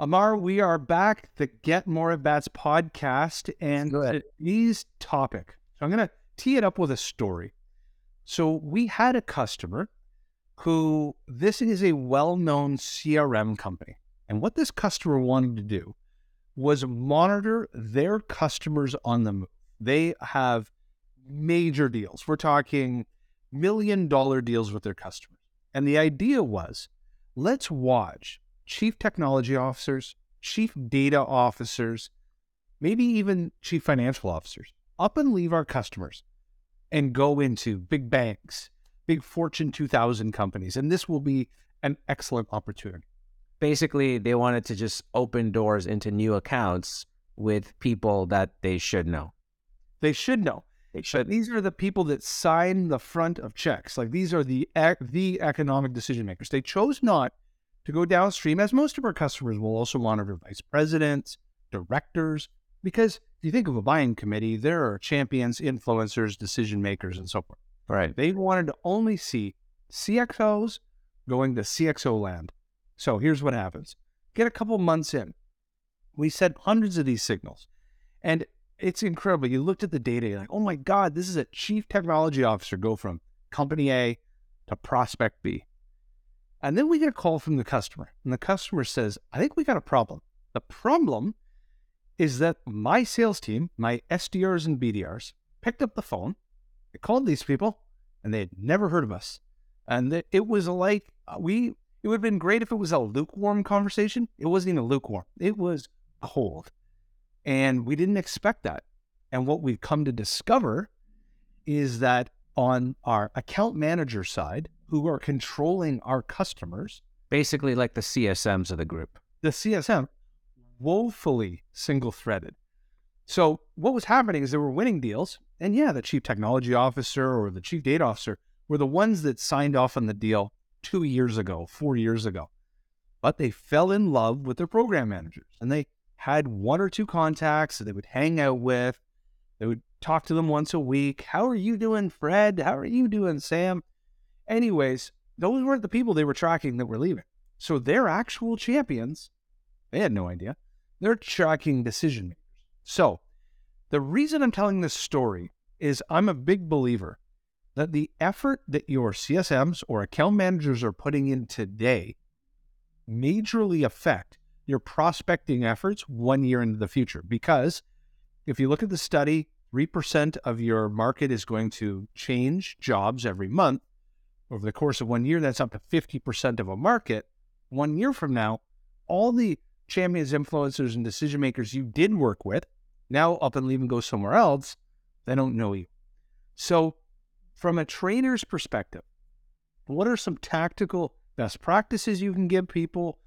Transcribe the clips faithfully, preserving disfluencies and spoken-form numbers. Amar, we are back, the Get More of Bats podcast, and today's topic. So I'm going to tee it up with a story. So we had a customer who, this is a well-known C R M company, and what this customer wanted to do was monitor their customers on the move. They have major deals. We're talking million dollar deals with their customers. And the idea was, let's watch chief technology officers, chief data officers, maybe even chief financial officers, up and leave our customers and go into big banks, big Fortune two thousand companies. And this will be an excellent opportunity. Basically, they wanted to just open doors into new accounts with people that they should know. They should know. They should. But these are the people that sign the front of checks. Like, these are the ec- the economic decision makers. They chose not to go downstream, as most of our customers will also monitor vice presidents, directors, because if you think of a buying committee, there are champions, influencers, decision makers, and so forth. Right. They wanted to only see C X Os going to C X O land. So here's what happens. Get a couple months in. We sent hundreds of these signals, and it's incredible. You looked at the data, you're like, oh my God, this is a chief technology officer go from company A to prospect B. And then we get a call from the customer, and the customer says, I think we got a problem. The problem is that my sales team, my S D Rs and B D Rs, picked up the phone, they called these people, and they had never heard of us. And it was like, we... It would have been great if it was a lukewarm conversation. It wasn't even lukewarm. It was cold. And we didn't expect that. And what we've come to discover is that on our account manager side, who are controlling our customers, basically like the C S Ms of the group, the C S M, woefully single-threaded. So what was happening is they were winning deals. And yeah, the chief technology officer or the chief data officer were the ones that signed off on the deal two years ago, four years ago, but they fell in love with their program managers, and they had one or two contacts that they would hang out with. They would talk to them once a week. How are you doing, Fred? How are you doing, Sam? Anyways, those weren't the people they were tracking that were leaving. So their actual champions, they had no idea. They're tracking decision makers. So the reason I'm telling this story is I'm a big believer that the effort that your C S Ms or account managers are putting in today majorly affect your prospecting efforts one year into the future. Because if you look at the study, three percent of your market is going to change jobs every month. Over the course of one year, that's up to fifty percent of a market. One year from now, all the champions, influencers, and decision makers you did work with, now up and leave and go somewhere else, they don't know you. So from a trainer's perspective, what are some tactical best practices you can give people?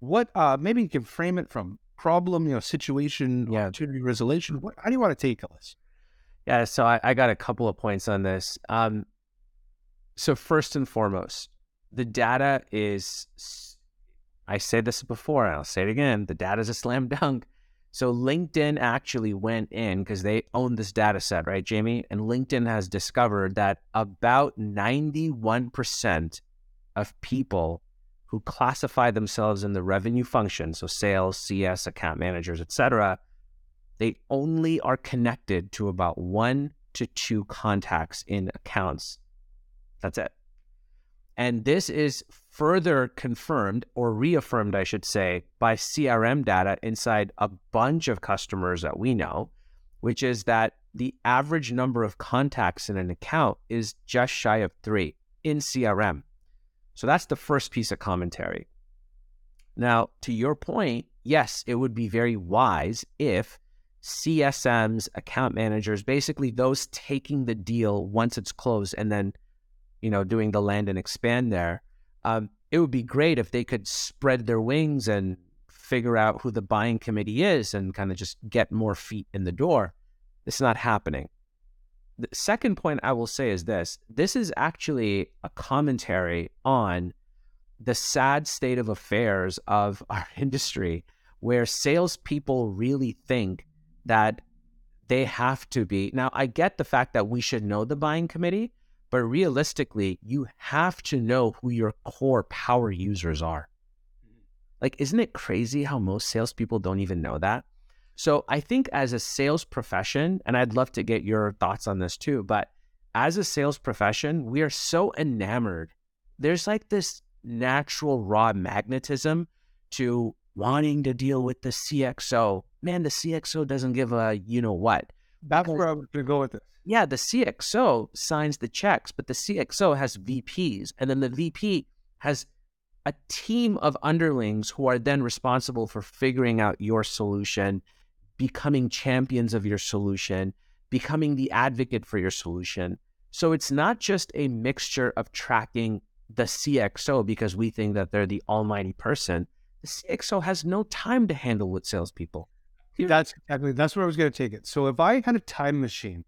What uh, maybe you can frame it from problem, you know, situation, yeah. opportunity, resolution. What, how do you want to take this? Yeah, so I, I got a couple of points on this. Um, so first and foremost, the data is, I said this before, and I'll say it again, the data is a slam dunk. So LinkedIn actually went in because they own this data set, right, Jamie? And LinkedIn has discovered that about ninety-one percent of people who classify themselves in the revenue function, so sales, C S, account managers, et cetera, they only are connected to about one to two contacts in accounts. That's it. And this is further confirmed or reaffirmed, I should say, by C R M data inside a bunch of customers that we know, which is that the average number of contacts in an account is just shy of three in C R M. So that's the first piece of commentary. Now, to your point, yes, it would be very wise if C S Ms, account managers, basically those taking the deal once it's closed and then, you know, doing the land and expand there, um, it would be great if they could spread their wings and figure out who the buying committee is and kind of just get more feet in the door. It's not happening. The second point I will say is this. This is actually a commentary on the sad state of affairs of our industry, where salespeople really think that they have to be. Now, I get the fact that we should know the buying committee, but realistically, you have to know who your core power users are. Like, isn't it crazy how most salespeople don't even know that? So I think as a sales profession, and I'd love to get your thoughts on this too, but as a sales profession, we are so enamored. There's like this natural raw magnetism to wanting to deal with the C X O. Man, the C X O doesn't give a you know what. That's where I was going to go with this. Yeah, the C X O signs the checks, but the C X O has V Ps, and then the V P has a team of underlings who are then responsible for figuring out your solution, becoming champions of your solution, becoming the advocate for your solution. So it's not just a mixture of tracking the C X O because we think that they're the almighty person. The C X O has no time to handle with salespeople. That's exactly that's where I was going to take it. So if I had a time machine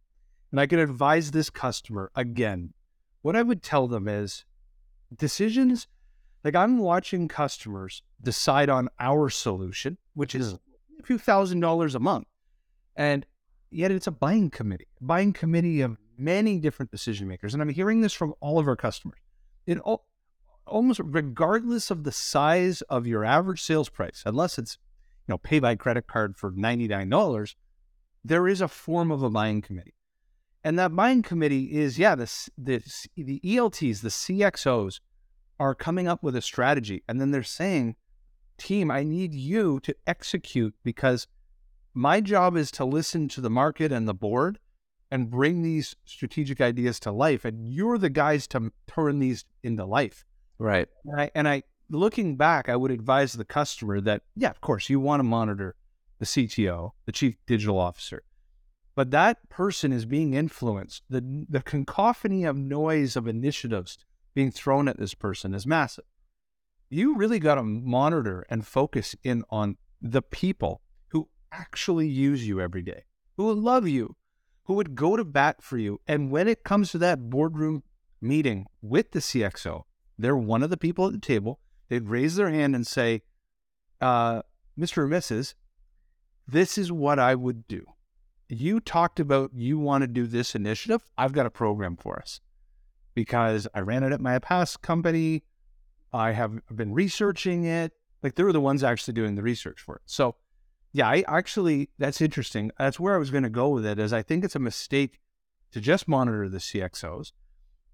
and I could advise this customer again, what I would tell them is decisions, like I'm watching customers decide on our solution, which is a few thousand dollars a month. And yet it's a buying committee, buying committee of many different decision makers. And I'm hearing this from all of our customers. It all, almost regardless of the size of your average sales price, unless it's know, pay by credit card for ninety-nine dollars, there is a form of a buying committee. And that buying committee is, yeah, this, this, the E L Ts, the C X Os are coming up with a strategy. And then they're saying, team, I need you to execute because my job is to listen to the market and the board and bring these strategic ideas to life. And you're the guys to turn these into life. Right. And I, and I looking back, I would advise the customer that, yeah, of course, you want to monitor the C T O, the chief digital officer, but that person is being influenced. The, the cacophony of noise of initiatives being thrown at this person is massive. You really got to monitor and focus in on the people who actually use you every day, who love you, who would go to bat for you. And when it comes to that boardroom meeting with the C X O, they're one of the people at the table. They'd raise their hand and say, uh, Mister or Missus, this is what I would do. You talked about you want to do this initiative. I've got a program for us because I ran it at my past company. I have been researching it. Like they were the ones actually doing the research for it. So yeah, I actually, that's interesting. That's where I was going to go with it is I think it's a mistake to just monitor the C X Os.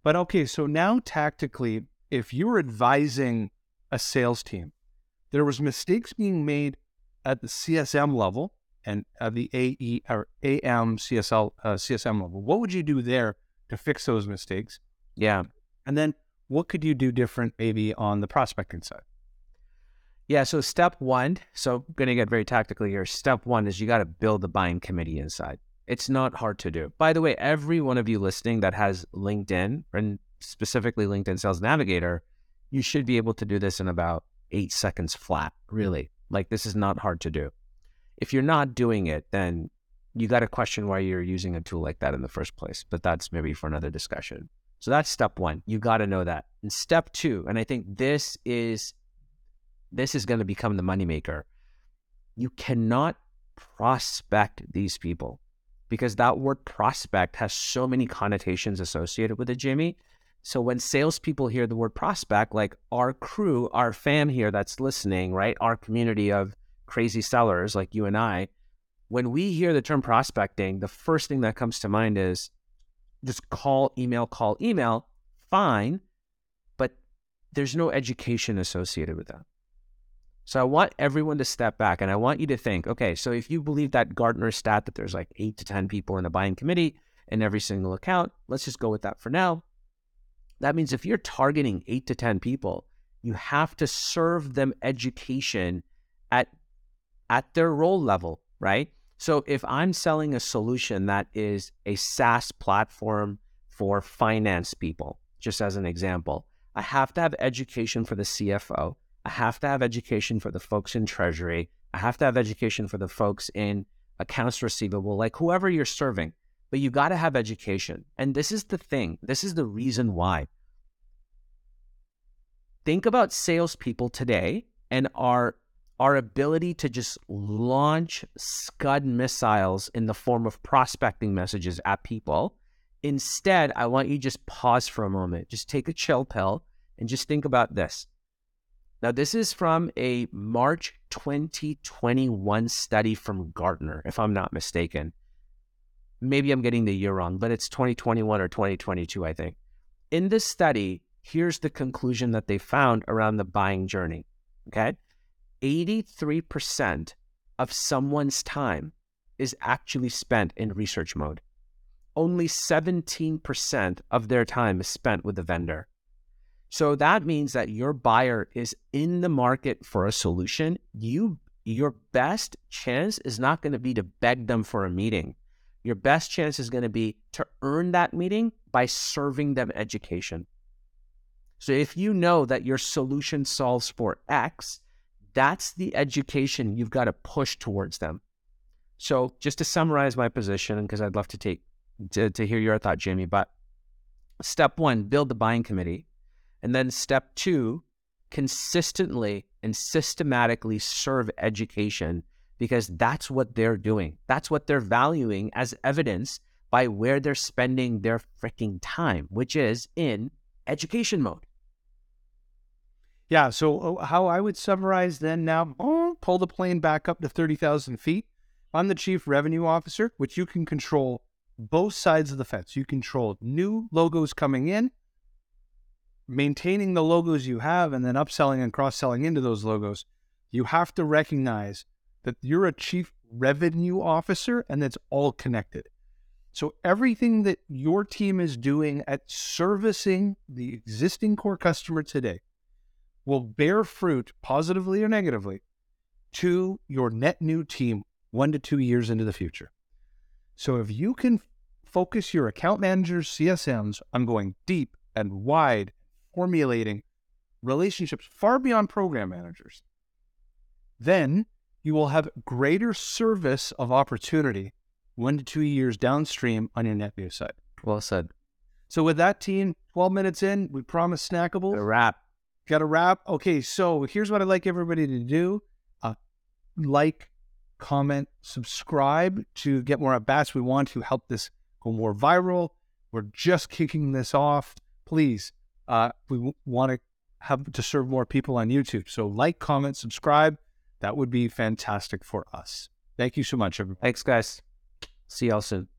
But okay, so now tactically, if you're advising a sales team, there was mistakes being made at the C S M level and at the A E or A M C S L uh, C S M level. What would you do there to fix those mistakes? Yeah. And then what could you do different maybe on the prospecting side? Yeah. So step one, so I'm going to get very tactically here. Step one is you got to build the buying committee inside. It's not hard to do. By the way, every one of you listening that has LinkedIn and specifically LinkedIn Sales Navigator, you should be able to do this in about eight seconds flat, really. Like this is not hard to do. If you're not doing it, then you got to question why you're using a tool like that in the first place, but that's maybe for another discussion. So that's step one. You got to know that. And step two, and I think this is, this is going to become the moneymaker. You cannot prospect these people because that word prospect has so many connotations associated with it, Jimmy. So when salespeople hear the word prospect, like our crew, our fam here that's listening, right? Our community of crazy sellers like you and I, when we hear the term prospecting, the first thing that comes to mind is just call, email, call, email, fine, but there's no education associated with that. So I want everyone to step back and I want you to think, okay, so if you believe that Gartner stat that there's like eight to ten people in a buying committee in every single account, let's just go with that for now. That means if you're targeting eight to ten people, you have to serve them education at, at their role level, right? So if I'm selling a solution that is a SaaS platform for finance people, just as an example, I have to have education for the C F O. I have to have education for the folks in treasury. I have to have education for the folks in accounts receivable, like whoever you're serving. But you got to have education. And this is the thing. This is the reason why. Think about salespeople today and our, our ability to just launch SCUD missiles in the form of prospecting messages at people. Instead, I want you to just pause for a moment. Just take a chill pill and just think about this. Now, this is from a March twenty twenty-one study from Gartner, if I'm not mistaken. Maybe I'm getting the year wrong, but it's twenty twenty-one or twenty twenty-two, I think. In this study, here's the conclusion that they found around the buying journey, okay? eighty-three percent of someone's time is actually spent in research mode. Only seventeen percent of their time is spent with the vendor. So that means that your buyer is in the market for a solution. You, your best chance is not going to be to beg them for a meeting. Your best chance is going to be to earn that meeting by serving them education. So if you know that your solution solves for X, that's the education you've got to push towards them. So just to summarize my position, because I'd love to take to, to hear your thought, Jamie, but step one, build the buying committee. And then step two, consistently and systematically serve education, because that's what they're doing. That's what they're valuing as evidence by where they're spending their freaking time, which is in education mode. Yeah, so how I would summarize then now, oh, pull the plane back up to thirty thousand feet. I'm the chief revenue officer, which you can control both sides of the fence. You control new logos coming in, maintaining the logos you have, and then upselling and cross-selling into those logos. You have to recognize that you're a chief revenue officer, and that's all connected. So everything that your team is doing at servicing the existing core customer today will bear fruit, positively or negatively, to your net new team one to two years into the future. So if you can focus your account managers, C S Ms, on going deep and wide, formulating relationships far beyond program managers, then you will have greater service of opportunity one to two years downstream on your net new side. Well said. So with that, team, twelve minutes in, we promised snackables. Got a wrap. Got a wrap. Okay, so here's what I'd like everybody to do. Uh, like, comment, subscribe to Get More at Bats. We want to help this go more viral. We're just kicking this off. Please, uh, we w- want to have to serve more people on YouTube. So like, comment, subscribe. That would be fantastic for us. Thank you so much, everybody. Thanks, guys. See y'all soon.